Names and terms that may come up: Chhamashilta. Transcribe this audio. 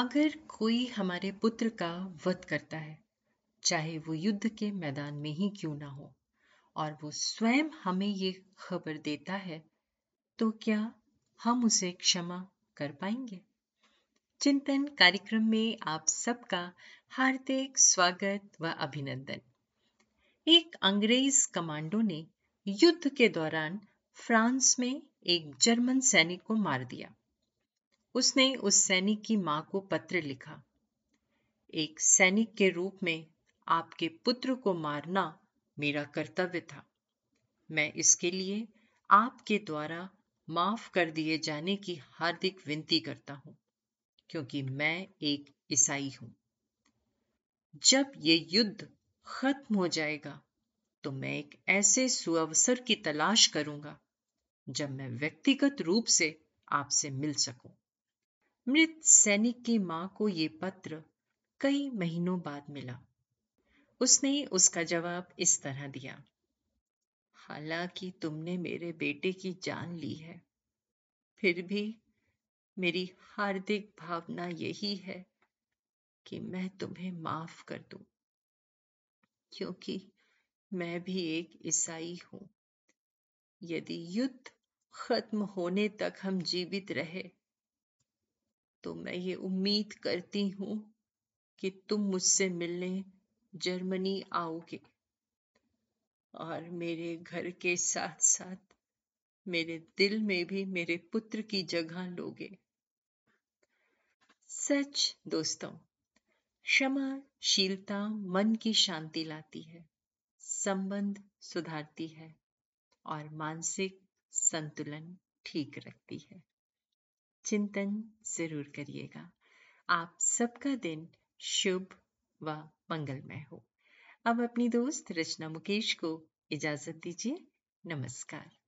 अगर कोई हमारे पुत्र का वध करता है, चाहे वो युद्ध के मैदान में ही क्यों ना हो, और वो स्वयं हमें ये खबर देता है, तो क्या हम उसे क्षमा कर पाएंगे? चिंतन कार्यक्रम में आप सबका हार्दिक स्वागत व अभिनंदन। एक अंग्रेज कमांडो ने युद्ध के दौरान फ्रांस में एक जर्मन सैनिक को मार दिया। उसने उस सैनिक की मां को पत्र लिखा, एक सैनिक के रूप में आपके पुत्र को मारना मेरा कर्तव्य था। मैं इसके लिए आपके द्वारा माफ कर दिए जाने की हार्दिक विनती करता हूं, क्योंकि मैं एक ईसाई हूं। जब ये युद्ध खत्म हो जाएगा तो मैं एक ऐसे सुअवसर की तलाश करूंगा जब मैं व्यक्तिगत रूप से आपसे मिल सकूं। मृत सैनिक की मां को ये पत्र कई महीनों बाद मिला। उसने उसका जवाब इस तरह दिया, हालांकि तुमने मेरे बेटे की जान ली है, फिर भी मेरी हार्दिक भावना यही है कि मैं तुम्हें माफ कर दूं, क्योंकि मैं भी एक ईसाई हूं। यदि युद्ध खत्म होने तक हम जीवित रहे तो मैं ये उम्मीद करती हूं कि तुम मुझसे मिलने जर्मनी आओगे और मेरे घर के साथ साथ मेरे दिल में भी मेरे पुत्र की जगह लोगे। सच दोस्तों, क्षमाशीलता मन की शांति लाती है, संबंध सुधारती है और मानसिक संतुलन ठीक रखती है। चिंतन जरूर करिएगा। आप सबका दिन शुभ व मंगलमय हो। अब अपनी दोस्त रचना मुकेश को इजाजत दीजिए। नमस्कार।